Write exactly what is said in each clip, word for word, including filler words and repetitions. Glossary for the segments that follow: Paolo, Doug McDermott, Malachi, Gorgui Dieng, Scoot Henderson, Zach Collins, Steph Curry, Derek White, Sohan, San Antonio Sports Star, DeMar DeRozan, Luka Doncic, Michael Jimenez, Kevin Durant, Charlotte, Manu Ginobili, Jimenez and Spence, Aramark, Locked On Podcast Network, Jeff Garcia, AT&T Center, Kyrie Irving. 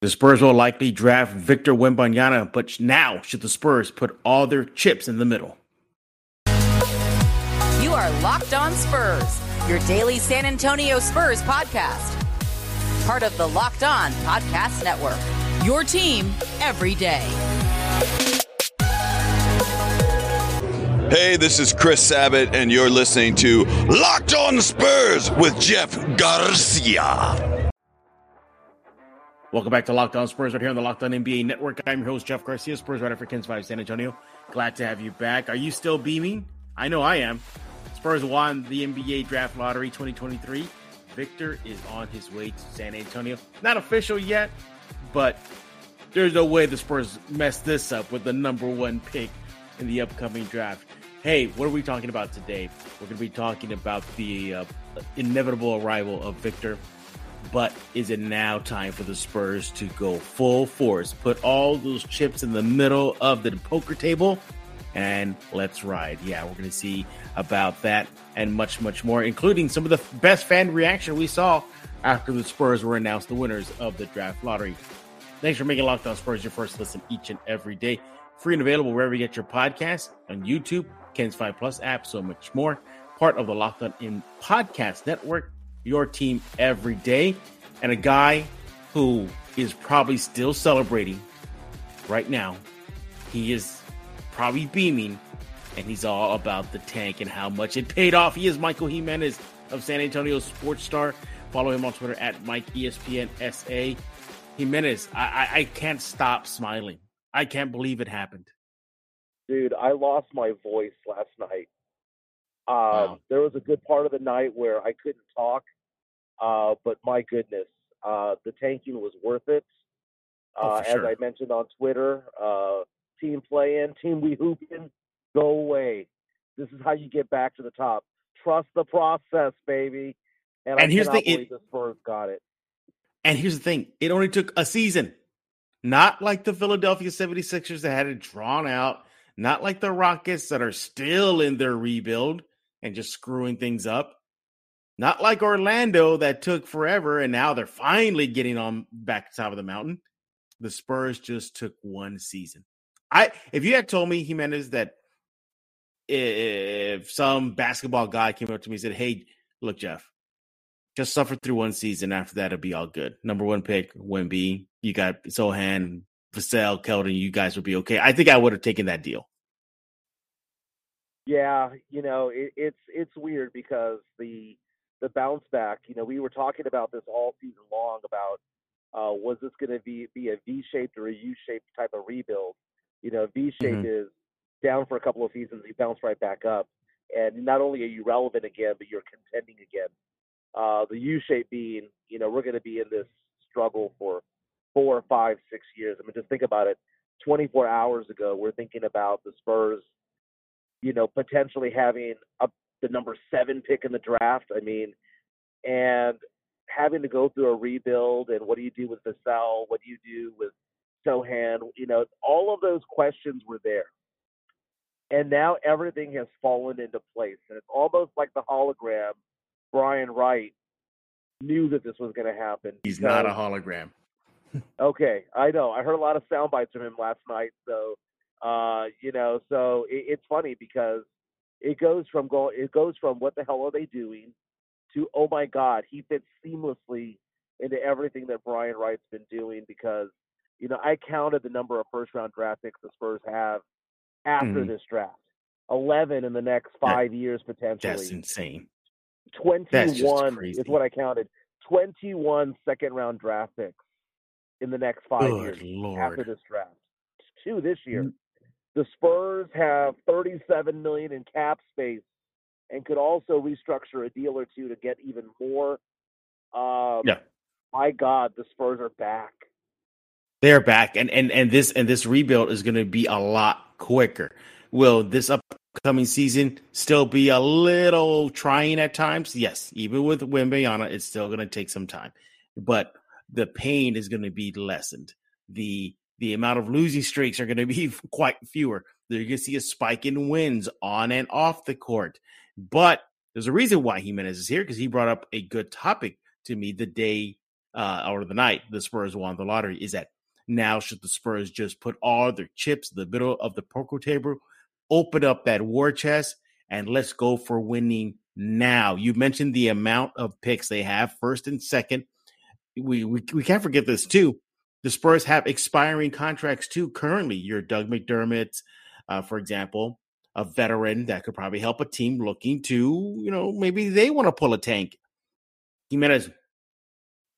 The Spurs will likely draft Victor Wembanyama, but now should the Spurs put all their chips in the middle? You are Locked On Spurs, your daily San Antonio Spurs podcast. Part of the Locked On Podcast Network, your team every day. Hey, this is Chris Sabat, and you're listening to Locked On Spurs with Jeff Garcia. Welcome back to Locked On Spurs right here on the Locked On N B A Network. I'm your host, Jeff Garcia, Spurs writer for KENS five San Antonio. Glad to have you back. Are you still beaming? I know I am. Spurs won the N B A Draft Lottery twenty twenty-three. Victor is on his way to San Antonio. Not official yet, but there's no way the Spurs messed this up with the number one pick in the upcoming draft. Hey, what are we talking about today? We're going to be talking about the uh, inevitable arrival of Victor. But is it now time for the Spurs to go full force, put all those chips in the middle of the poker table, and let's ride? Yeah, we're going to see about that and much, much more, including some of the best fan reaction we saw after the Spurs were announced the winners of the draft lottery. Thanks for making Locked On Spurs your first listen each and every day. Free and available wherever you get your podcasts, on YouTube, KENS five Plus app, so much more. Part of the Locked On In Podcast Network, your team every day. And a guy who is probably still celebrating right now. He is probably beaming, and he's all about the tank and how much it paid off. He is Michael Jimenez of San Antonio Sports Star. Follow him on Twitter at Mike E S P N S A. Jimenez, I, I, I can't stop smiling. I can't believe it happened. Dude, I lost my voice last night. Um, wow. There was a good part of the night where I couldn't talk. Uh, but my goodness, uh, the tanking was worth it. Uh, oh, as sure. I mentioned on Twitter, uh, team play-in, team we hooping, go away. This is how you get back to the top. Trust the process, baby. And, and I here's cannot the, believe it, the Spurs got it. And here's the thing. It only took a season. Not like the Philadelphia seventy-sixers that had it drawn out. Not like the Rockets that are still in their rebuild and just screwing things up. Not like Orlando that took forever, and now they're finally getting on back to the top of the mountain. The Spurs just took one season. I, if you had told me, Jimenez, that if some basketball guy came up to me and said, hey, look, Jeff, just suffer through one season. After that, it'll be all good. Number one pick, Wemby. You got Sohan, Vassell, Keldon. You guys would be okay. I think I would have taken that deal. Yeah, you know, it, it's it's weird because the the bounce back, you know, we were talking about this all season long about uh, was this going to be, be a V-shaped or a U-shaped type of rebuild? You know, V-shaped mm-hmm. is down for a couple of seasons, you bounce right back up. And not only are you relevant again, but you're contending again. Uh, the U-shape being, you know, we're going to be in this struggle for four, five, six years. I mean, just think about it. twenty-four hours ago, we're thinking about the Spurs, you know, potentially having a, the number seven pick in the draft. I mean, and having to go through a rebuild and what do you do with Vassell? What do you do with Sohan? You know, all of those questions were there. And now everything has fallen into place. And it's almost like the hologram. Brian Wright knew that this was going to happen. He's because, not a hologram. Okay, I know. I heard a lot of sound bites from him last night. So, uh, you know, so it, it's funny because it goes from go, it goes from what the hell are they doing to oh my God, he fits seamlessly into everything that Brian Wright's been doing. Because you know, I counted the number of first round draft picks the Spurs have after mm. this draft. Eleven in the next five that, years potentially. That's insane. twenty-one is what I counted. twenty-one second-round draft picks in the next five Good years Lord. After this draft. Two this year. The Spurs have thirty-seven million dollars in cap space and could also restructure a deal or two to get even more. Um, yeah. My God, the Spurs are back. They're back, and and and this and this rebuild is going to be a lot quicker. Will this up? Coming season still be a little trying at times? Yes, even with Wembanyama, it's still going to take some time, but the pain is going to be lessened. The the amount of losing streaks are going to be quite fewer. You're going to see a spike in wins on and off the court, but there's a reason why Jimenez is here, because he brought up a good topic to me the day uh, or the night the Spurs won the lottery is that now should the Spurs just put all their chips in the middle of the poker table, open up that war chest, and let's go for winning now. You mentioned the amount of picks they have, first and second. We we, we can't forget this, too. The Spurs have expiring contracts, too, currently. Your Doug McDermott, uh, for example, a veteran that could probably help a team looking to, you know, maybe they want to pull a tank. Jimenez,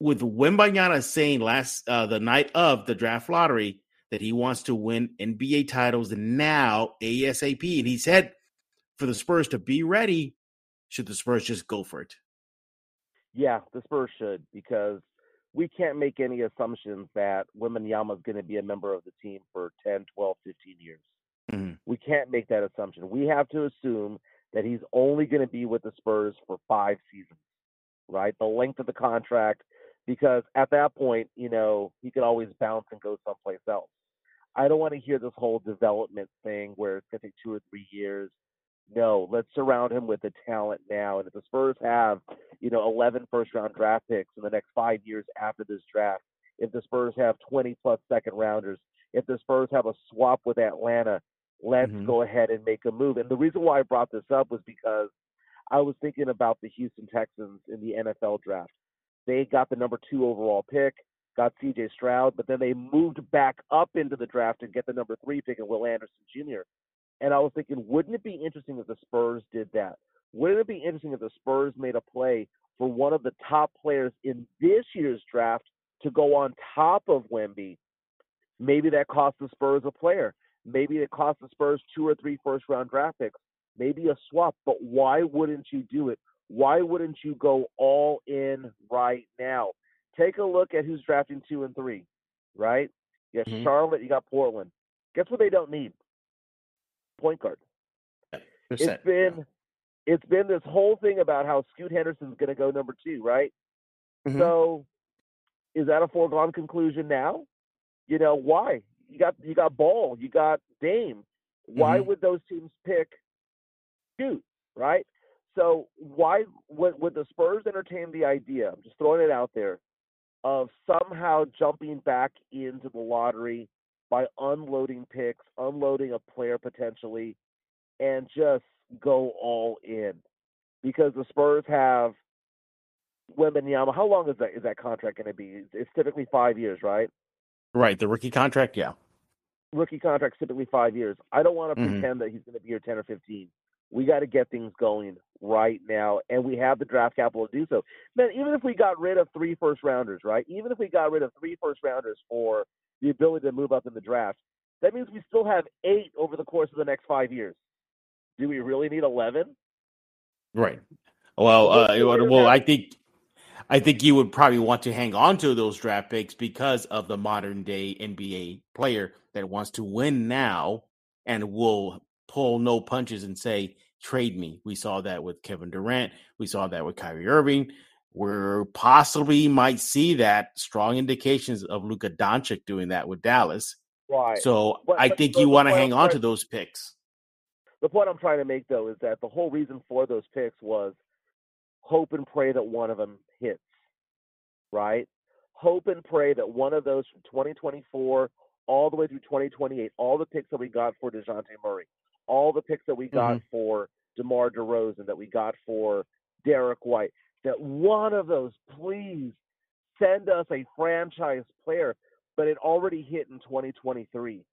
with Wembanyama saying last uh, the night of the draft lottery that he wants to win N B A titles now ASAP, and he said for the Spurs to be ready, should the Spurs just go for it? Yeah, the Spurs should, because we can't make any assumptions that Wembanyama is going to be a member of the team for ten, twelve, fifteen years. Mm-hmm. We can't make that assumption. We have to assume that he's only going to be with the Spurs for five seasons, right? The length of the contract, because at that point, you know, he could always bounce and go someplace else. I don't want to hear this whole development thing where it's going to take two or three years. No, let's surround him with the talent now. And if the Spurs have, you know, eleven first-round draft picks in the next five years after this draft, if the Spurs have twenty-plus second-rounders, if the Spurs have a swap with Atlanta, let's mm-hmm. go ahead and make a move. And the reason why I brought this up was because I was thinking about the Houston Texans in the N F L draft. They got the number two overall pick, got C J Stroud, but then they moved back up into the draft and get the number three pick in Will Anderson Junior And I was thinking, wouldn't it be interesting if the Spurs did that? Wouldn't it be interesting if the Spurs made a play for one of the top players in this year's draft to go on top of Wemby? Maybe that cost the Spurs a player. Maybe it cost the Spurs two or three first-round draft picks. Maybe a swap, but why wouldn't you do it? Why wouldn't you go all in right now? Take a look at who's drafting two and three, right? You got mm-hmm. Charlotte, you got Portland. Guess what they don't need? Point guard. Percent, it's been yeah. it's been this whole thing about how Scoot Henderson's going to go number two, right? Mm-hmm. So is that a foregone conclusion now? You know why? You got you got Ball, you got Dame. Why mm-hmm. would those teams pick Scoot, right? So why would, would the Spurs entertain the idea? I'm just throwing it out there of somehow jumping back into the lottery by unloading picks, unloading a player potentially, and just go all in. Because the Spurs have Wembanyama. How long is that is that contract going to be? It's typically five years, right? Right, the rookie contract, yeah. Rookie contract's typically five years. I don't want to mm-hmm. pretend that he's going to be here ten or fifteen. We got to get things going right now, and we have the draft capital to do so. Man, even if we got rid of three first-rounders, right? Even if we got rid of three first-rounders for the ability to move up in the draft, that means we still have eight over the course of the next five years. Do we really need eleven? Right. Well, uh, well, I think I think you would probably want to hang on to those draft picks because of the modern-day N B A player that wants to win now and will pull no punches and say, trade me. We saw that with Kevin Durant. We saw that with Kyrie Irving. We're possibly might see that strong indications of Luka Doncic doing that with Dallas. Right. So but, I but, think so you want to hang I'm on trying, to those picks. The point I'm trying to make, though, is that the whole reason for those picks was hope and pray that one of them hits, right? Hope and pray that one of those from twenty twenty-four all the way through twenty twenty-eight, all the picks that we got for DeJounte Murray, all the picks that we got mm-hmm. for DeMar DeRozan, that we got for Derek White, that one of those, please send us a franchise player, but it already hit in twenty twenty-three.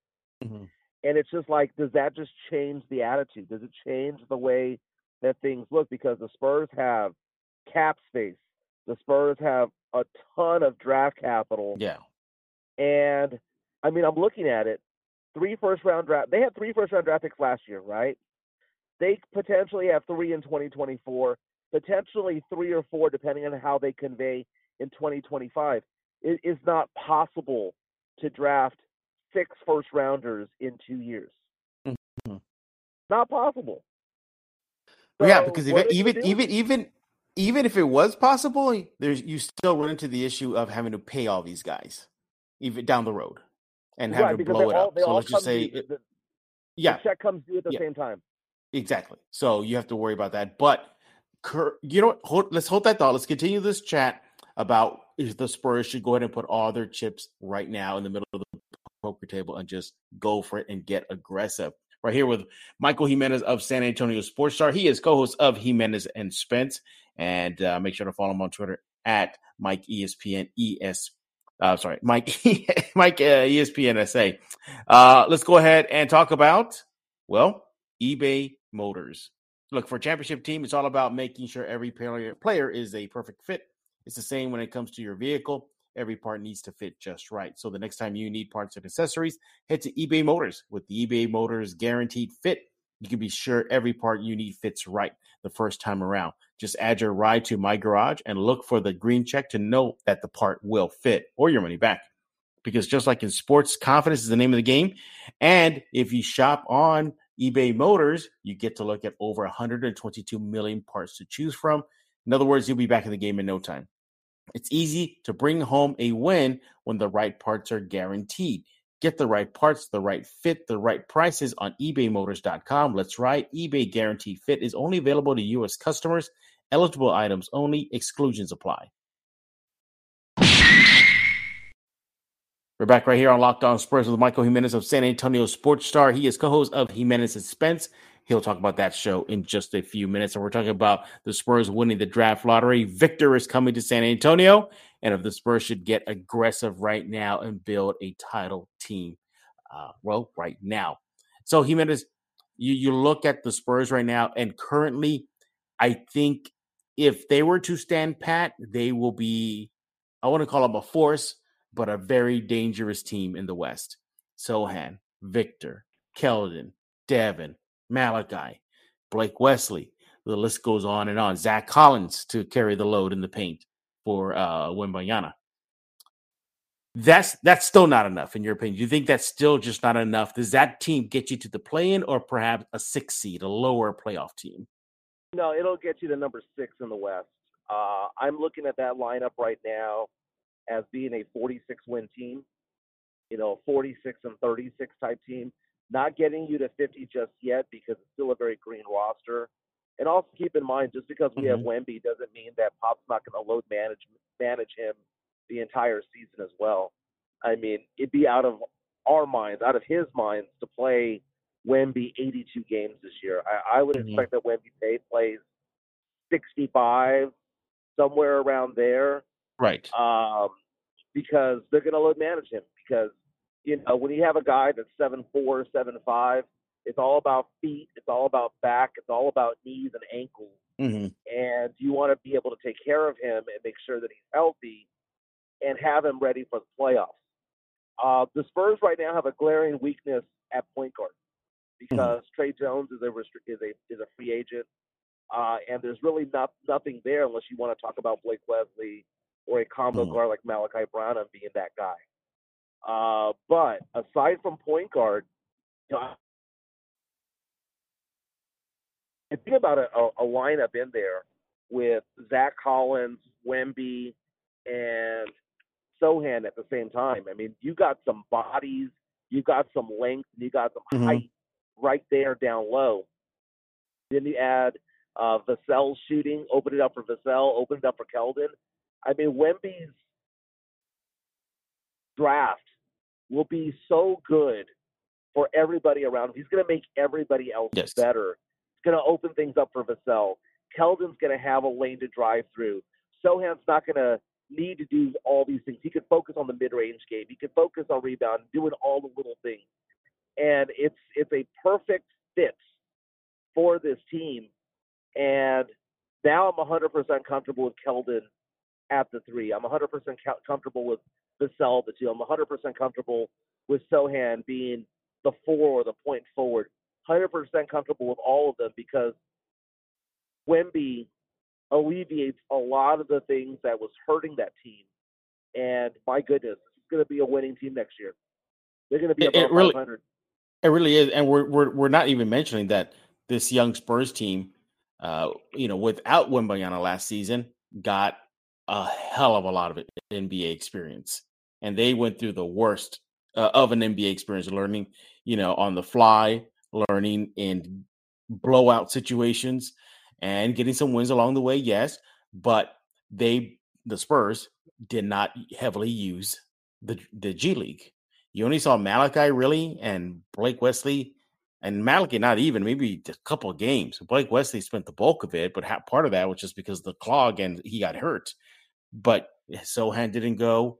Mm-hmm. And it's just like, does that just change the attitude? Does it change the way that things look? Because the Spurs have cap space. The Spurs have a ton of draft capital. Yeah. And, I mean, I'm looking at it. Three first-round draft. They had three first-round draft picks last year, right? They potentially have three in twenty twenty-four. Potentially three or four, depending on how they convey in twenty twenty-five. It is not possible to draft six first-rounders in two years. Mm-hmm. Not possible. So yeah, because if, even even even even if it was possible, there's you still run into the issue of having to pay all these guys even down the road and right, having to blow it all, up. So let's just say, due, the, yeah, the check comes due at the yeah. same time. Exactly. So you have to worry about that, but. You know, hold, let's hold that thought. Let's continue this chat about if the Spurs should go ahead and put all their chips right now in the middle of the poker table and just go for it and get aggressive. Right here with Michael Jimenez of San Antonio Sports Star. He is co-host of Jimenez and Spence. And uh, make sure to follow him on Twitter at Mike ESPN ES. Uh, sorry, Mike Mike uh, E S P N S A. Uh, let's go ahead and talk about well eBay Motors. Look, for a championship team, it's all about making sure every player is a perfect fit. It's the same when it comes to your vehicle. Every part needs to fit just right. So the next time you need parts and accessories, head to eBay Motors. With the eBay Motors Guaranteed Fit, you can be sure every part you need fits right the first time around. Just add your ride to My Garage and look for the green check to know that the part will fit or your money back. Because just like in sports, confidence is the name of the game. And if you shop on eBay Motors, you get to look at over one hundred twenty-two million parts to choose from. In other words, you'll be back in the game in no time. It's easy to bring home a win when the right parts are guaranteed. Get the right parts, the right fit, the right prices on ebay motors dot com. Let's ride. eBay Guaranteed Fit is only available to U S customers. Eligible items only. Exclusions apply. We're back right here on Locked On Spurs with Michael Jimenez of San Antonio Sports Star. He is co-host of Jimenez and Spence. He'll talk about that show in just a few minutes. And we're talking about the Spurs winning the draft lottery. Victor is coming to San Antonio. And if the Spurs should get aggressive right now and build a title team, uh, well, right now. So, Jimenez, you, you look at the Spurs right now, and currently, I think if they were to stand pat, they will be, I want to call them a force, but a very dangerous team in the West. Sohan, Victor, Keldon, Devin, Malachi, Blake Wesley, the list goes on and on. Zach Collins to carry the load in the paint for uh, Wembanyama. That's that's still not enough, in your opinion. Do you think that's still just not enough? Does that team get you to the play-in or perhaps a six seed, a lower playoff team? No, it'll get you to number six in the West. Uh, I'm looking at that lineup right now as being a forty-six win team, you know, forty-six and thirty-six type team. Not getting you to fifty just yet because it's still a very green roster. And also keep in mind, just because we have Wemby doesn't mean that Pop's not going to load manage manage him the entire season as well. I mean, it'd be out of our minds, out of his minds, to play Wemby eighty-two games this year. I, I would mm-hmm. expect that Wemby plays sixty-five, somewhere around there. Right. Um, because they're going to load manage him. Because, you know, when you have a guy that's seven four, seven five, it's all about feet. It's all about back. It's all about knees and ankles. Mm-hmm. And you want to be able to take care of him and make sure that he's healthy and have him ready for the playoffs. Uh, the Spurs right now have a glaring weakness at point guard because mm-hmm. Trey Jones is a restri- is a is a free agent, uh, and there's really not nothing there unless you want to talk about Blake Wesley or a combo mm-hmm. guard like Malachi Brown and being that guy. Uh, but aside from point guard, you know, and think about a, a lineup in there with Zach Collins, Wemby, and Sohan at the same time. I mean, you got some bodies, you got some length, and you got some mm-hmm. height right there down low. Then you add uh, Vassell's shooting, open it up for Vassell, open it up for Keldon. I mean, Wemby's draft will be so good for everybody around him. He's going to make everybody else yes. better. Going to open things up for Vassell. Keldon's going to have a lane to drive through. Sohan's not going to need to do all these things. He could focus on the mid-range game. He could focus on rebound, doing all the little things. And it's it's a perfect fit for this team. And now I'm one hundred percent comfortable with Keldon at the three. I'm one hundred percent comfortable with Vassell at the two. I'm one hundred percent comfortable with Sohan being the four or the point forward. one hundred percent comfortable with all of them because Wemby alleviates a lot of the things that was hurting that team. And my goodness, it's going to be a winning team next year. They're going to be above it really, five hundred. It really is, and we're we're we're not even mentioning that this young Spurs team, uh, you know, without Wembanyama last season, got a hell of a lot of N B A experience, and they went through the worst uh, of an N B A experience, learning, you know, on the fly. Learning in blowout situations and getting some wins along the way, yes, but they the Spurs did not heavily use the the G League. You only saw Malachi really and Blake Wesley, and Malachi not even, maybe a couple of games. Blake Wesley spent the bulk of it, but part of that was just because of the clog and he got hurt. But Sohan didn't go.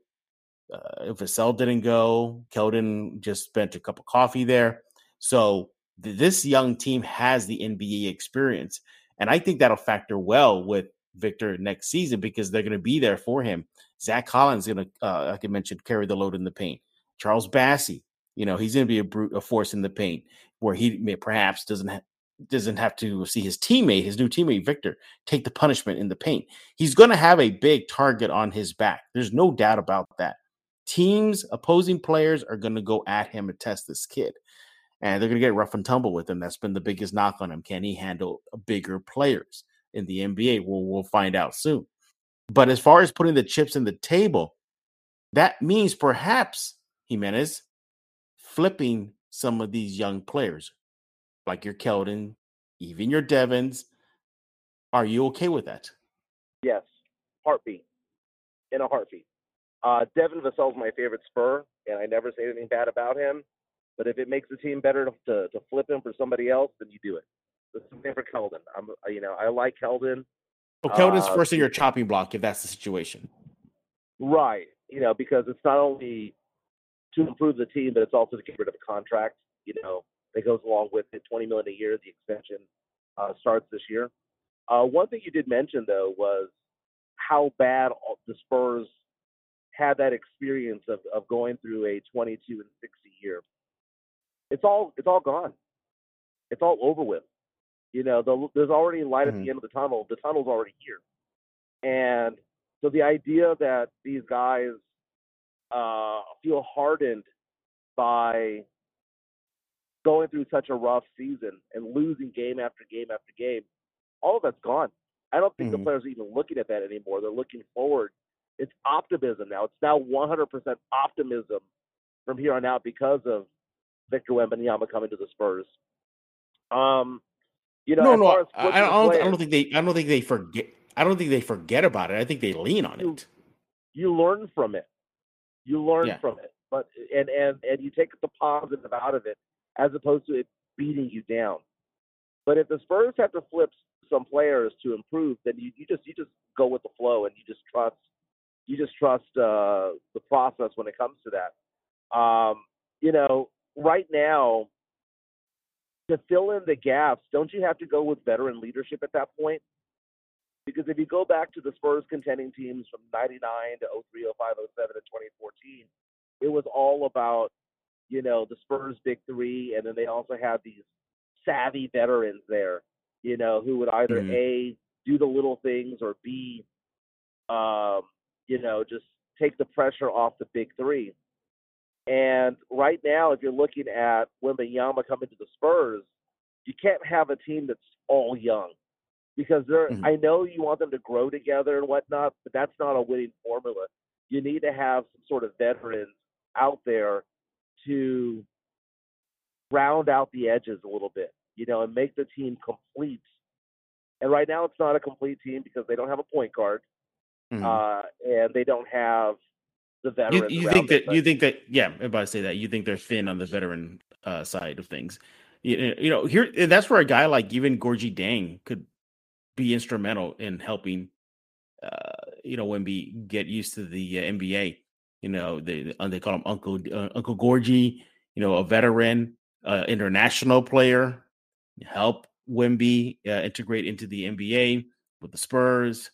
Uh, Vassell didn't go. Keldon just spent a cup of coffee there. So th- this young team has the N B A experience, and I think that'll factor well with Victor next season because they're going to be there for him. Zach Collins is going to, uh, like I mentioned, carry the load in the paint. Charles Bassey, you know, he's going to be a brute, a force in the paint where he may perhaps doesn't ha- doesn't have to see his teammate, his new teammate Victor, take the punishment in the paint. He's going to have a big target on his back. There's no doubt about that. Teams, opposing players are going to go at him and test this kid, and they're going to get rough and tumble with him. That's been the biggest knock on him. Can he handle bigger players in the N B A? We'll, we'll find out soon. But as far as putting the chips in the table, that means perhaps Jimenez flipping some of these young players, like your Keldon, even your Devins. Are you okay with that? Yes. Heartbeat. In a heartbeat. Uh, Devin Vassell is my favorite Spur, and I never say anything bad about him. But if it makes the team better to, to, to flip him for somebody else, then you do it. The same for Keldon. I'm, you know, I like Keldon. Well, Keldon's uh, first in your chopping block if that's the situation. Right. You know, because it's not only to improve the team, but it's also to get rid of a contract, you know, that goes along with it. twenty million dollars a year, the extension uh, starts this year. Uh, one thing you did mention, though, was how bad the Spurs had that experience of, of going through a twenty-two and sixty year. It's all it's all gone. It's all over with. You know, the, there's already light mm-hmm. at the end of the tunnel. The tunnel's already here. And so the idea that these guys uh, feel hardened by going through such a rough season and losing game after game after game, all of that's gone. I don't think mm-hmm. the players are even looking at that anymore. They're looking forward. It's optimism now. It's now one hundred percent optimism from here on out because of Victor Wembanyama coming to the Spurs. Um, you know, no, as no, far as I, don't, players, I don't think they. I don't think they forget. I don't think they forget about it. I think they lean on you, it. You learn from it. You learn yeah. from it, but and, and and you take the positive out of it as opposed to it beating you down. But if the Spurs have to flip some players to improve, then you, you just you just go with the flow and you just trust. You just trust uh, the process when it comes to that. Um, you know, right now, to fill in the gaps, don't you have to go with veteran leadership at that point? Because if you go back to the Spurs contending teams from ninety-nine to oh three, oh five, oh seven to twenty fourteen, it was all about, you know, the Spurs big three, and then they also had these savvy veterans there, you know, who would either mm-hmm. A, do the little things, or B, um, you know, just take the pressure off the big three. And right now, if you're looking at Wembanyama coming to the Spurs, you can't have a team that's all young because they're, mm-hmm. I know you want them to grow together and whatnot, but that's not a winning formula. You need to have some sort of veterans out there to round out the edges a little bit, you know, and make the team complete. And right now, it's not a complete team because they don't have a point guard. Mm-hmm. Uh, and they don't have the veterans. You, you think that? It, you think that? Yeah, if I say that, you think they're thin on the veteran uh, side of things. You, you know, here that's where a guy like even Gorgui Dieng could be instrumental in helping. Uh, you know, Wemby get used to the uh, N B A. You know, they they call him Uncle uh, Uncle Gorgie. You know, a veteran, uh, international player, help Wemby uh, integrate into the N B A with the Spurs.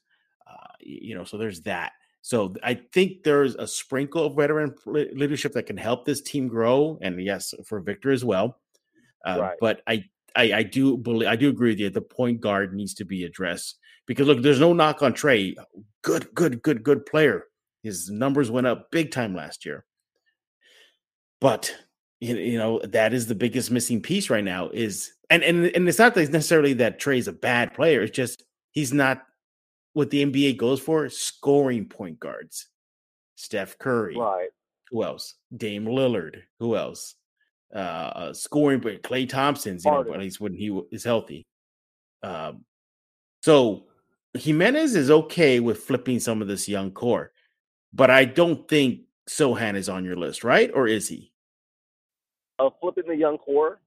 You know, so there's that. So I think there's a sprinkle of veteran leadership that can help this team grow, and yes, for Victor as well. Uh, right. But I, I, I do believe I do agree with you. The point guard needs to be addressed because look, there's no knock on Trey. Good, good, good, good player. His numbers went up big time last year. But you know that is the biggest missing piece right now. Is and and and it's not necessarily that Trey's a bad player. It's just he's not. What the N B A goes for, scoring point guards. Steph Curry. Right. Who else? Dame Lillard. Who else? Uh, uh, scoring, but Klay Thompson's, you Harden. know, at least when he is healthy. Um, so Jimenez is okay with flipping some of this young core, but I don't think Sohan is on your list, right? Or is he? Of flipping the young core.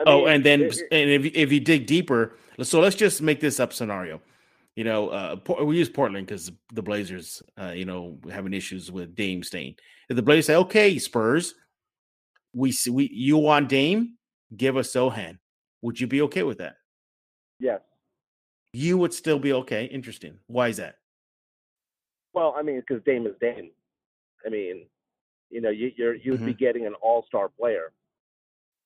I mean, oh, and then it, it, and if if you dig deeper, so let's just make this up scenario. You know, uh, we use Portland because the Blazers, uh, you know, having issues with Dame staying. If the Blazers say, "Okay, Spurs, we we you want Dame, give us Sohan," would you be okay with that? Yes. You would still be okay. Interesting. Why is that? Well, I mean, because Dame is Dame. I mean, you know, you you're, you'd mm-hmm. be getting an all-star player.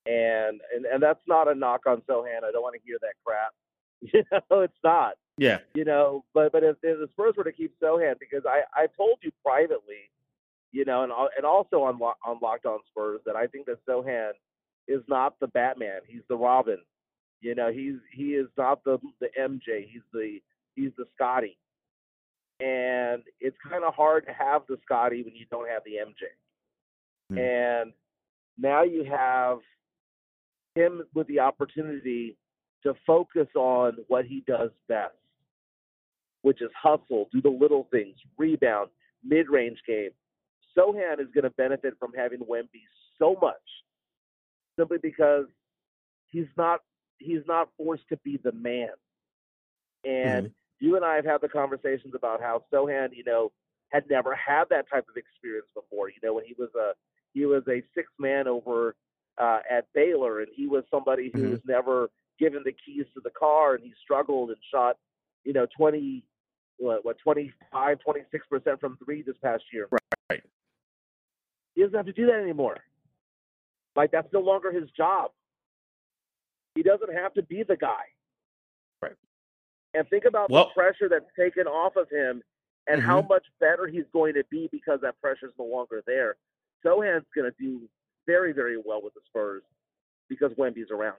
And, and and that's not a knock on Sohan. I don't want to hear that crap. You know, it's not. Yeah. You know, but but if, if the Spurs were to keep Sohan, because I, I told you privately, you know, and and also on on Locked On Spurs that I think that Sohan is not the Batman. He's the Robin. You know, he's he is not the the M J. He's the he's the Scotty. And it's kind of hard to have the Scotty when you don't have the M J. Mm. And now you have him with the opportunity to focus on what he does best, which is hustle, do the little things, rebound, mid-range game. Sohan is going to benefit from having Wemby so much simply because he's not he's not forced to be the man. And mm-hmm. you and I have had the conversations about how Sohan, you know, had never had that type of experience before. You know, when he was a he was a sixth man over Uh, at Baylor, and he was somebody who mm-hmm. was never given the keys to the car, and he struggled and shot, you know, twenty, what, what twenty-five, twenty-six percent from three this past year. Right. He doesn't have to do that anymore. Like, that's no longer his job. He doesn't have to be the guy. Right. And think about well, the pressure that's taken off of him and mm-hmm. how much better he's going to be because that pressure's no longer there. Sohan's going to do very, very well with the Spurs because Wemby's around.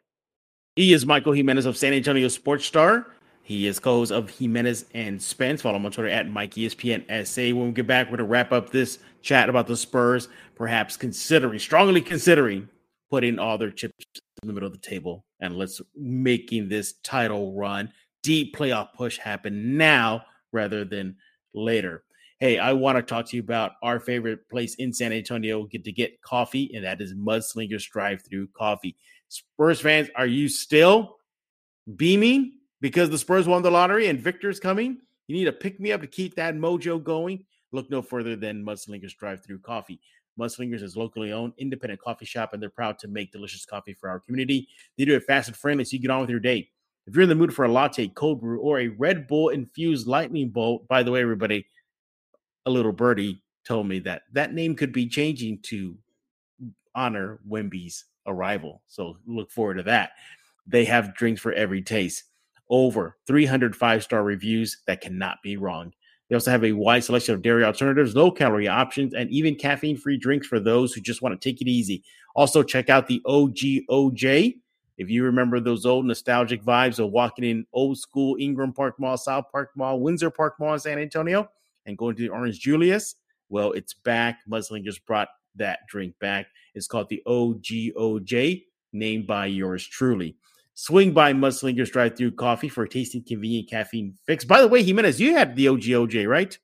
He is Michael Jimenez of San Antonio Sports Star. He is co-host of Jimenez and Spence. Follow him on Twitter at Mike E S P N S A. When we get back, we're going to wrap up this chat about the Spurs, perhaps considering, strongly considering, putting all their chips in the middle of the table and let's making this title run, deep playoff push happen now rather than later. Hey, I want to talk to you about our favorite place in San Antonio get to get coffee, and that is Mudslingers Drive-Thru Coffee. Spurs fans, are you still beaming because the Spurs won the lottery and Victor's coming? You need a pick-me-up to keep that mojo going? Look no further than Mudslingers Drive-Thru Coffee. Mudslingers is locally owned, independent coffee shop, and they're proud to make delicious coffee for our community. They do it fast and friendly so you get on with your day. If you're in the mood for a latte, cold brew, or a Red Bull-infused lightning bolt, by the way, everybody, a little birdie told me that that name could be changing to honor Wemby's arrival. So look forward to that. They have drinks for every taste. Over three hundred five-star reviews that cannot be wrong. They also have a wide selection of dairy alternatives, low-calorie options, and even caffeine-free drinks for those who just want to take it easy. Also, check out the O G O J. If you remember those old nostalgic vibes of walking in old-school Ingram Park Mall, South Park Mall, Windsor Park Mall in San Antonio, and going to the Orange Julius, well, it's back. Mudslingers brought that drink back. It's called the O G O J, named by yours truly. Swing by Mudslingers Drive-Thru Coffee for a tasty, convenient caffeine fix. By the way, Jimenez, you had the O G O J, right?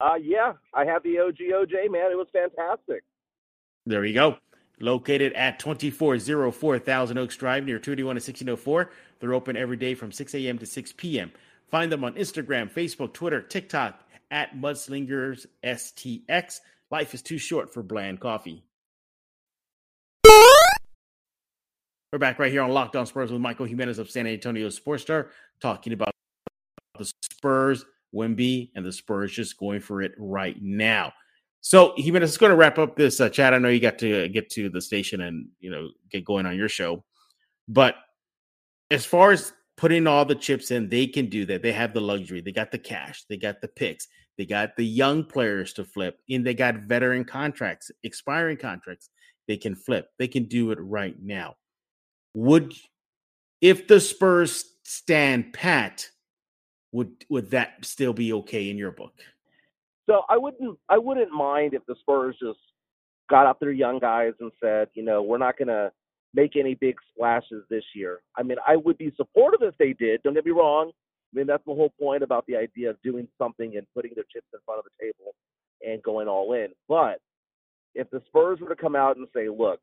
Uh, yeah, I had the O G O J, man. It was fantastic. There you go. Located at twenty-four oh four Thousand Oaks Drive near two eighty-one and sixteen oh four. They're open every day from six a.m. to six p.m. Find them on Instagram, Facebook, Twitter, TikTok, at Mudslingers S T X. Life is too short for bland coffee. We're back right here on Locked On Spurs with Michael Jimenez of San Antonio Sports Star, talking about the Spurs, Wemby, and the Spurs just going for it right now. So, Jimenez, it's going to wrap up this uh, chat. I know you got to uh, get to the station and, you know, get going on your show. But as far as putting all the chips in, they can do that. They have the luxury. They got the cash. They got the picks. They got the young players to flip, and they got veteran contracts, expiring contracts. They can flip. They can do it right now. Would, if the Spurs stand pat, would would that still be okay in your book? So I wouldn't. I wouldn't mind if the Spurs just got up their young guys and said, you know, we're not gonna make any big splashes this year. I mean, I would be supportive if they did. Don't get me wrong. I mean, that's the whole point about the idea of doing something and putting their chips in front of the table and going all in. But if the Spurs were to come out and say, look,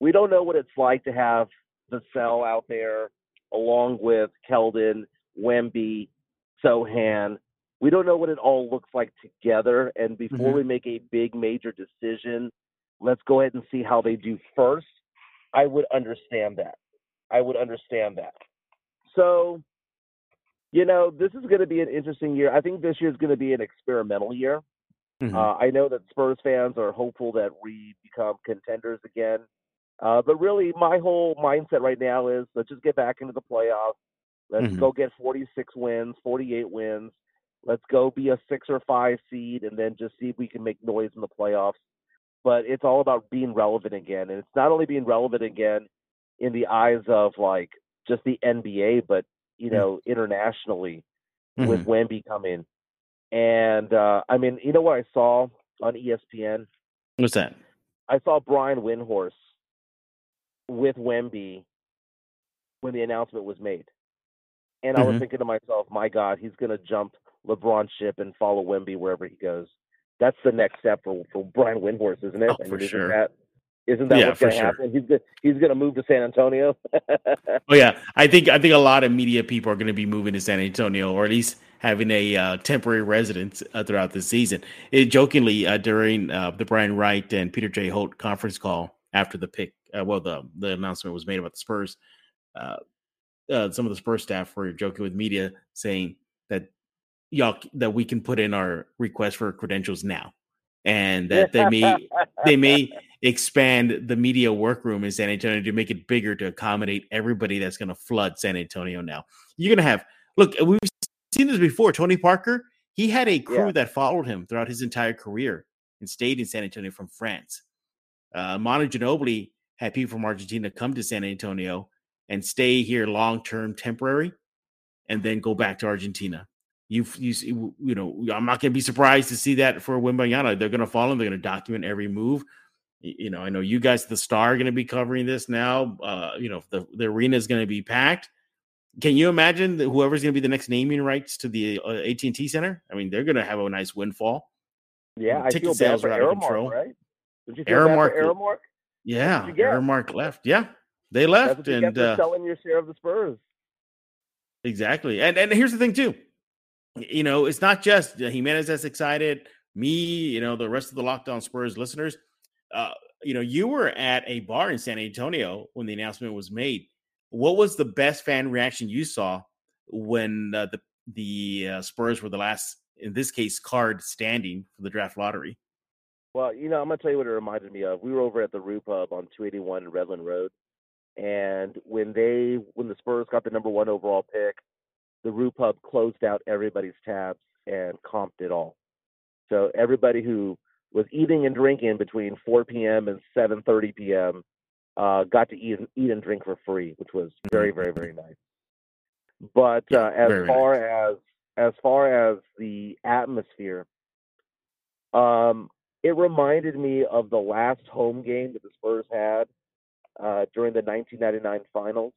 we don't know what it's like to have Vassell out there along with Keldon, Wemby, Sohan. We don't know what it all looks like together. And before mm-hmm. we make a big major decision, let's go ahead and see how they do first. I would understand that. I would understand that. So, you know, this is going to be an interesting year. I think this year is going to be an experimental year. Mm-hmm. Uh, I know that Spurs fans are hopeful that we become contenders again. Uh, but really, my whole mindset right now is let's just get back into the playoffs. Let's mm-hmm. go get forty-six wins, forty-eight wins. Let's go be a six or five seed and then just see if we can make noise in the playoffs. But it's all about being relevant again. And it's not only being relevant again in the eyes of, like, just the N B A, but, you know, mm-hmm. internationally mm-hmm. with Wemby coming. And, uh, I mean, you know what I saw on E S P N? What's that? I saw Brian Windhorst with Wemby when the announcement was made. And mm-hmm. I was thinking to myself, my God, he's going to jump LeBron's ship and follow Wemby wherever he goes. That's the next step for, for Brian Windhorst, isn't it? Oh, I mean, for isn't sure. That, isn't that yeah, what's going to sure. happen? He's gonna, he's going to move to San Antonio. oh yeah, I think I think a lot of media people are going to be moving to San Antonio, or at least having a uh, temporary residence uh, throughout the season. It, jokingly, uh, during uh, the Brian Wright and Peter J. Holt conference call after the pick, uh, well, the the announcement was made about the Spurs. Uh, uh, some of the Spurs staff were joking with media, saying that. Y'all, that we can put in our request for credentials now, and that they may they may expand the media workroom in San Antonio to make it bigger to accommodate everybody that's going to flood San Antonio now. You're going to have look. We've seen this before. Tony Parker, he had a crew yeah. that followed him throughout his entire career and stayed in San Antonio from France. Uh, Manu Ginobili had people from Argentina come to San Antonio and stay here long term, temporary, and then go back to Argentina. You, you, you know, I'm not going to be surprised to see that for Wembanyama. They're going to follow him. They're going to document every move. You know, I know you guys, the Star, are going to be covering this now. Uh, you know, the, the arena is going to be packed. Can you imagine that whoever's going to be the next naming rights to the uh, A T and T Center? I mean, they're going to have a nice windfall. Yeah, the I ticket feel sales bad for are out Aramark, of control. Right? Did you feel Aramark, bad for Aramark? Yeah, Aramark left. Yeah, they left, and you uh, selling your share of the Spurs. Exactly, and and here's the thing too. You know, it's not just Jimenez that's excited, me, you know, the rest of the Locked On Spurs listeners. Uh, you know, you were at a bar in San Antonio when the announcement was made. What was the best fan reaction you saw when uh, the the uh, Spurs were the last, in this case, card standing for the draft lottery? Well, you know, I'm going to tell you what it reminded me of. We were over at the Roo Pub on two eighty-one Redland Road. And when they, when the Spurs got the number one overall pick, the Roo Pub closed out everybody's tabs and comped it all. So everybody who was eating and drinking between four p.m. and seven thirty p.m. Uh, got to eat and, eat and drink for free, which was very, very, very nice. But uh, as very far nice. as as far as the atmosphere, um, it reminded me of the last home game that the Spurs had uh, during the nineteen ninety-nine finals,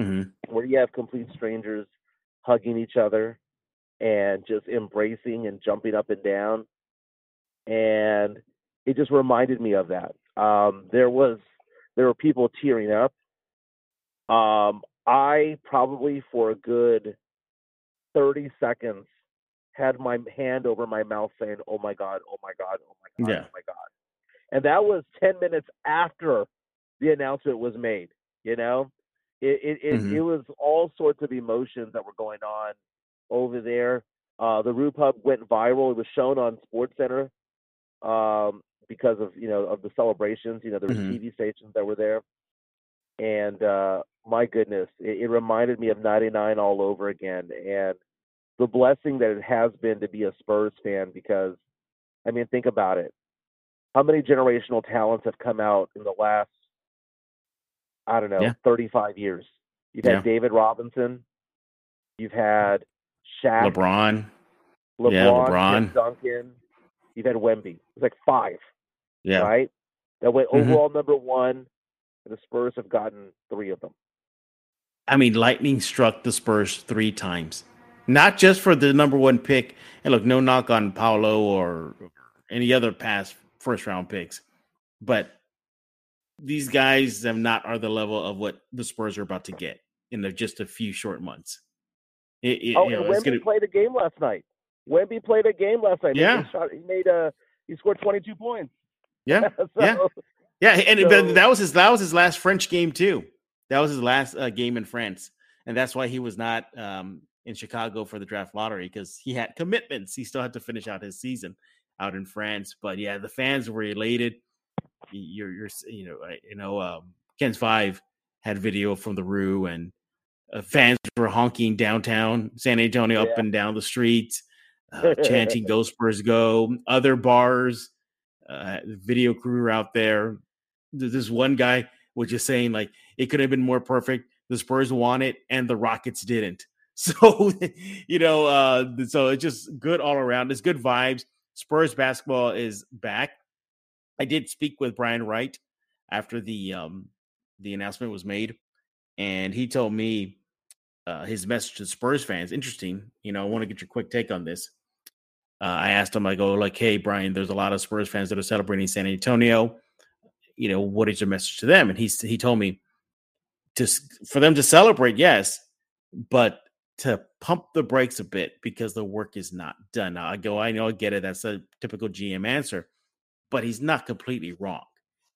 mm-hmm. where you have complete strangers hugging each other and just embracing and jumping up and down. And it just reminded me of that. Um, there was, there were people tearing up. Um, I probably for a good thirty seconds had my hand over my mouth saying, oh my God, oh my God, oh my God, yeah. oh my God. And that was ten minutes after the announcement was made, you know? It it, it, mm-hmm. it was all sorts of emotions that were going on over there. Uh, the Roo Pub went viral. It was shown on SportsCenter um, because of you know of the celebrations. You know there were mm-hmm. T V stations that were there, and uh, my goodness, it, it reminded me of ninety-nine all over again, and the blessing that it has been to be a Spurs fan. Because, I mean, think about it. How many generational talents have come out in the last? I don't know, yeah. thirty-five years. You've yeah. had David Robinson. You've had Shaq. LeBron. LeBron. Yeah, LeBron. Jeff Duncan. You've had Wemby. It's like five. Yeah. Right? That went mm-hmm. overall number one. The Spurs have gotten three of them. I mean, lightning struck the Spurs three times. not just for the number one pick. And look, no knock on Paolo or any other past first round picks, but these guys have not are the level of what the Spurs are about to get in just a few short months. It, it, oh, you know, Wemby gonna... played a game last night. Wemby played a game last night. Yeah, he, shot, he made a he scored twenty-two points. Yeah, so, yeah, yeah. And so... that was his that was his last French game too. That was his last uh, game in France, and that's why he was not um, in Chicago for the draft lottery because he had commitments. He still had to finish out his season out in France. But yeah, the fans were elated. You're, you're, you know, you know, um, KENS five had video from the Roo, and uh, fans were honking downtown San Antonio, up yeah. and down the streets, uh, chanting "Go Spurs, go!" Other bars, uh, video crew out there. This one guy was just saying, like, it could have been more perfect. The Spurs won it, and the Rockets didn't. So, you know, uh, so it's just good all around. It's good vibes. Spurs basketball is back. I did speak with Brian Wright after the um, the announcement was made, and he told me uh, his message to Spurs fans. Interesting. You know, I want to get your quick take on this. Uh, I asked him, I go, like, hey, Brian, there's a lot of Spurs fans that are celebrating San Antonio. You know, what is your message to them? And he he told me to for them to celebrate, yes, but to pump the brakes a bit because the work is not done. Now, I go, I know, I get it. That's a typical G M answer. But he's not completely wrong.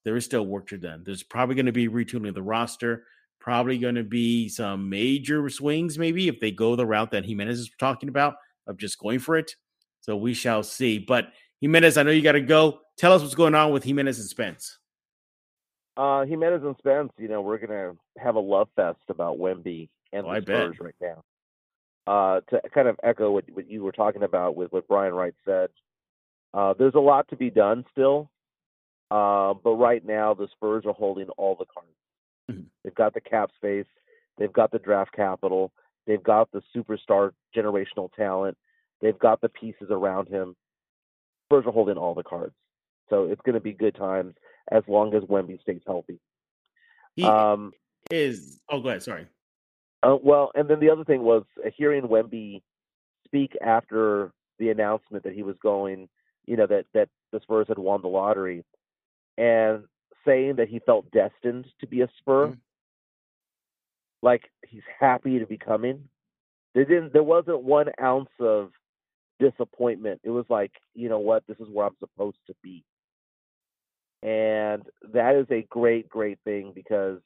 There is still work to be done. There's probably going to be retooling the roster, probably going to be some major swings, maybe, if they go the route that Jimenez is talking about of just going for it. So we shall see. But Jimenez, I know you got to go. Tell us what's going on with Jimenez and Spence. Uh, Jimenez and Spence, you know, we're going to have a love fest about Wemby and oh, the I Spurs bet. right now. Uh, to kind of echo what, what you were talking about with what Brian Wright said, Uh, there's a lot to be done still, uh, but right now the Spurs are holding all the cards. Mm-hmm. They've got the cap space. They've got the draft capital. They've got the superstar generational talent. They've got the pieces around him. Spurs are holding all the cards. So it's going to be good times as long as Wemby stays healthy. He um, is – oh, go ahead. Sorry. Uh, well, and then the other thing was hearing Wemby speak after the announcement that he was going – you know, that, that the Spurs had won the lottery, and saying that he felt destined to be a Spur, mm-hmm. like he's happy to be coming. There didn't, there wasn't one ounce of disappointment. It was like, you know what, this is where I'm supposed to be. And that is a great, great thing because,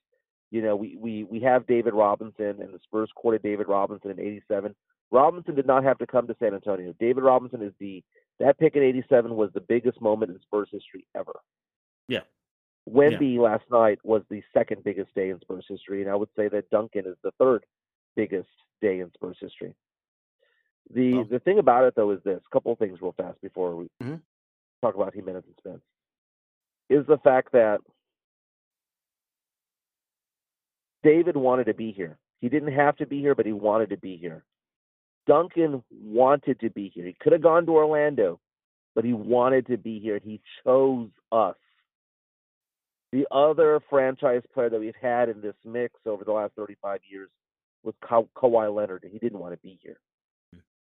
you know, we, we, we have David Robinson, and the Spurs courted David Robinson in eighty-seven. Robinson did not have to come to San Antonio. David Robinson is the That pick in eighty-seven was the biggest moment in Spurs history ever. Yeah. Wemby yeah. last night was the second biggest day in Spurs history, and I would say that Duncan is the third biggest day in Spurs history. The oh. the thing about it, though, is this. A couple of things real fast before we mm-hmm. talk about Jimenez and Spence. Is the fact that David wanted to be here. He didn't have to be here, but he wanted to be here. Duncan wanted to be here. He could have gone to Orlando, but he wanted to be here. He chose us. The other franchise player that we've had in this mix over the last thirty-five years was Ka- Kawhi Leonard, and he didn't want to be here.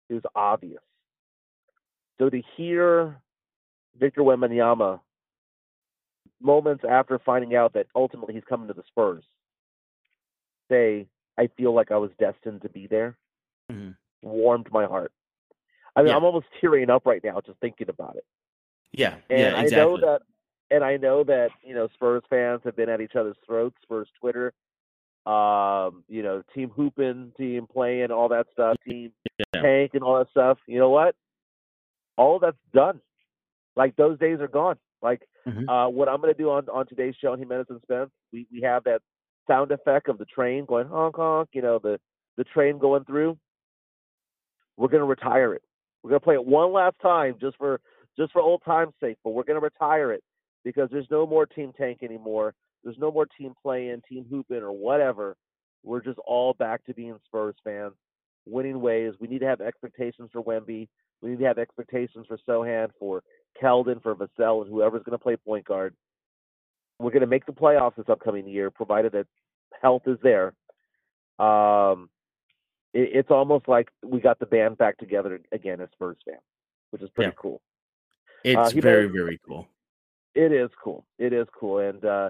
It was obvious. So to hear Victor Wembanyama moments after finding out that ultimately he's coming to the Spurs say, I feel like I was destined to be there, mm-hmm. warmed my heart. I mean, yeah. I'm almost tearing up right now just thinking about it. Yeah, and yeah, exactly. I know that, and I know that, you know, Spurs fans have been at each other's throats, Spurs Twitter, um, you know, team hooping, team playing, all that stuff, team yeah. tank and all that stuff. You know what? All that's done. Like, those days are gone. Like, mm-hmm. uh, what I'm going to do on, on today's show on Jimenez and Spence, we, we have that sound effect of the train going honk, honk, you know, the, the train going through. We're going to retire it. We're going to play it one last time just for just for old time's sake, but we're going to retire it because there's no more team tank anymore. There's no more team playing, team hooping, or whatever. We're just all back to being Spurs fans, winning ways. We need to have expectations for Wemby. We need to have expectations for Sohan, for Keldon, for Vassell, and whoever's going to play point guard. We're going to make the playoffs this upcoming year, provided that health is there. Um, it, it's almost like we got the band back together again as Spurs fans, which is pretty yeah. cool. It's uh, very, Jimenez, very cool. It is cool. It is cool. And uh,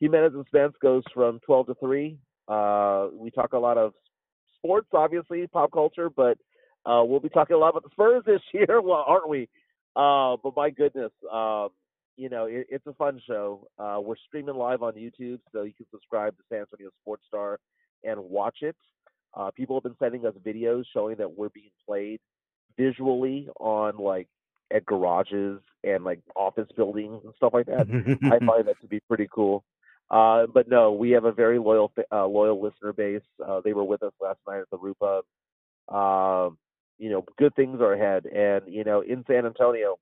Jimenez and Spence goes from twelve to three. Uh, we talk a lot of sports, obviously, pop culture, but uh, we'll be talking a lot about the Spurs this year, well, aren't we? Uh, but my goodness, um, you know, it, it's a fun show. Uh, we're streaming live on YouTube, so you can subscribe to San Antonio Sports Star and watch it. Uh, people have been sending us videos showing that we're being played visually on, like, at garages and, like, office buildings and stuff like that. I find that to be pretty cool. Uh, but, no, we have a very loyal uh, loyal listener base. Uh, they were with us last night at the Roo Pub. Um, you know, good things are ahead. And, you know, in San Antonio,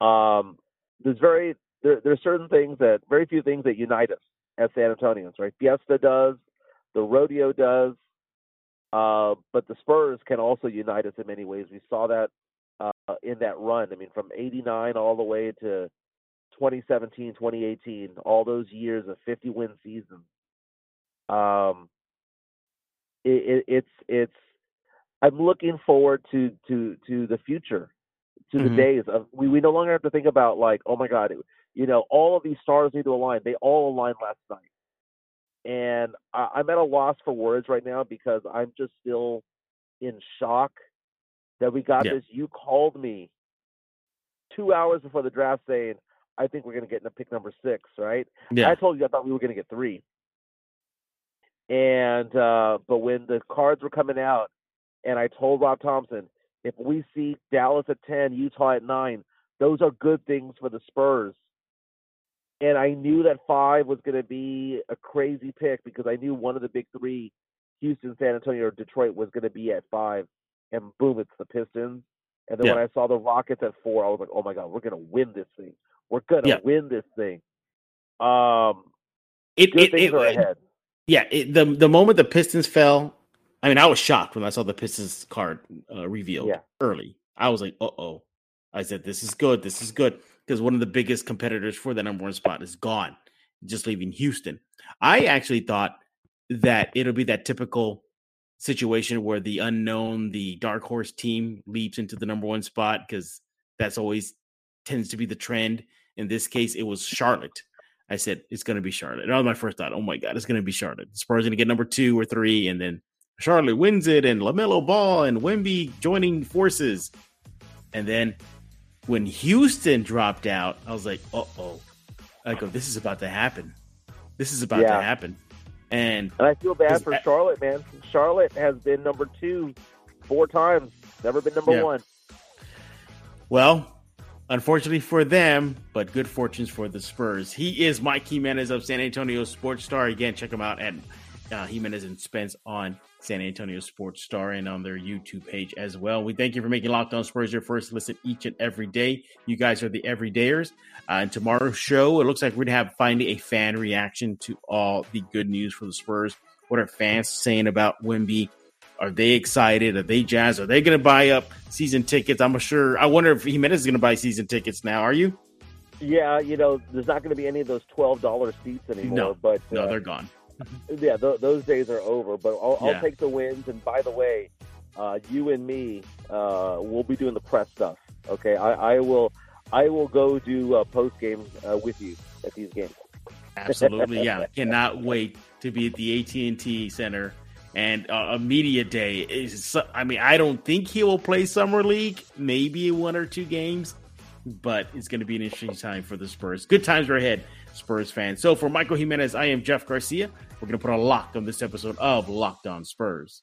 um, there's very there, – there's certain things that – very few things that unite us as San Antonians, right? Fiesta does. The rodeo does, uh, but the Spurs can also unite us in many ways. We saw that uh, in that run. I mean, from eighty-nine all the way to twenty seventeen, twenty eighteen, all those years of fifty-win seasons. Um, it, it, it's it's. I'm looking forward to to, to the future, to mm-hmm. the days of we, we no longer have to think about like, oh my God, it, you know, all of these stars need to align. They all aligned last night. And I, I'm at a loss for words right now because I'm just still in shock that we got yeah. this. You called me two hours before the draft saying, I think we're going to get into pick number six, right? Yeah. I told you I thought we were going to get three. And uh, but when the cards were coming out and I told Rob Thompson, if we see Dallas at ten, Utah at nine, those are good things for the Spurs. And I knew that five was going to be a crazy pick because I knew one of the big three, Houston, San Antonio, or Detroit, was going to be at five. And boom, it's the Pistons. And then yeah. when I saw the Rockets at four, I was like, oh, my God, we're going to win this thing. We're going to yeah. win this thing. Um, it, good it, things it, are it, ahead. Yeah, it, the, the moment the Pistons fell, I mean, I was shocked when I saw the Pistons card uh, revealed yeah. early. I was like, uh-oh. I said, this is good. This is good. Because one of the biggest competitors for that number one spot is gone, just leaving Houston. I actually thought that it'll be that typical situation where the unknown, the dark horse team leaps into the number one spot because that's always tends to be the trend. In this case, it was Charlotte. I said, it's going to be Charlotte. And that was my first thought. Oh, my God, it's going to be Charlotte. The Spurs are going to get number two or three, and then Charlotte wins it, and LaMelo Ball and Wemby joining forces. And then when Houston dropped out, I was like, uh-oh. I go, this is about to happen. This is about yeah. to happen. And, and I feel bad for I, Charlotte, man. Charlotte has been number two four times. Never been number yeah. one. Well, unfortunately for them, but good fortunes for the Spurs. He is Mike Jimenez of San Antonio Sports Star. Again, check him out at uh, Jimenez and Spence on San Antonio Sports Star and on their YouTube page as well. We thank you for making Locked On Spurs your first listen each and every day. You guys are the everydayers. Uh, and tomorrow's show, it looks like we're going to have finally a fan reaction to all the good news for the Spurs. What are fans saying about Wemby? Are they excited? Are they jazzed? Are they going to buy up season tickets? I'm sure. I wonder if Jimenez is going to buy season tickets now. Are you? Yeah, you know, there's not going to be any of those twelve dollars seats anymore. No, but, no uh, they're gone. Yeah, th- those days are over, but I'll, I'll yeah. take the wins. And by the way, uh, you and me, uh, we'll be doing the press stuff. Okay, I, I will, I will go do uh, post game uh, with you at these games. Absolutely, yeah, cannot wait to be at the A T and T Center and uh, a media day. Is I mean, I don't think he will play summer league. Maybe one or two games, but it's going to be an interesting time for the Spurs. Good times are ahead, Spurs fans. So for Michael Jimenez, I am Jeff Garcia. We're going to put a lock on this episode of Locked On Spurs.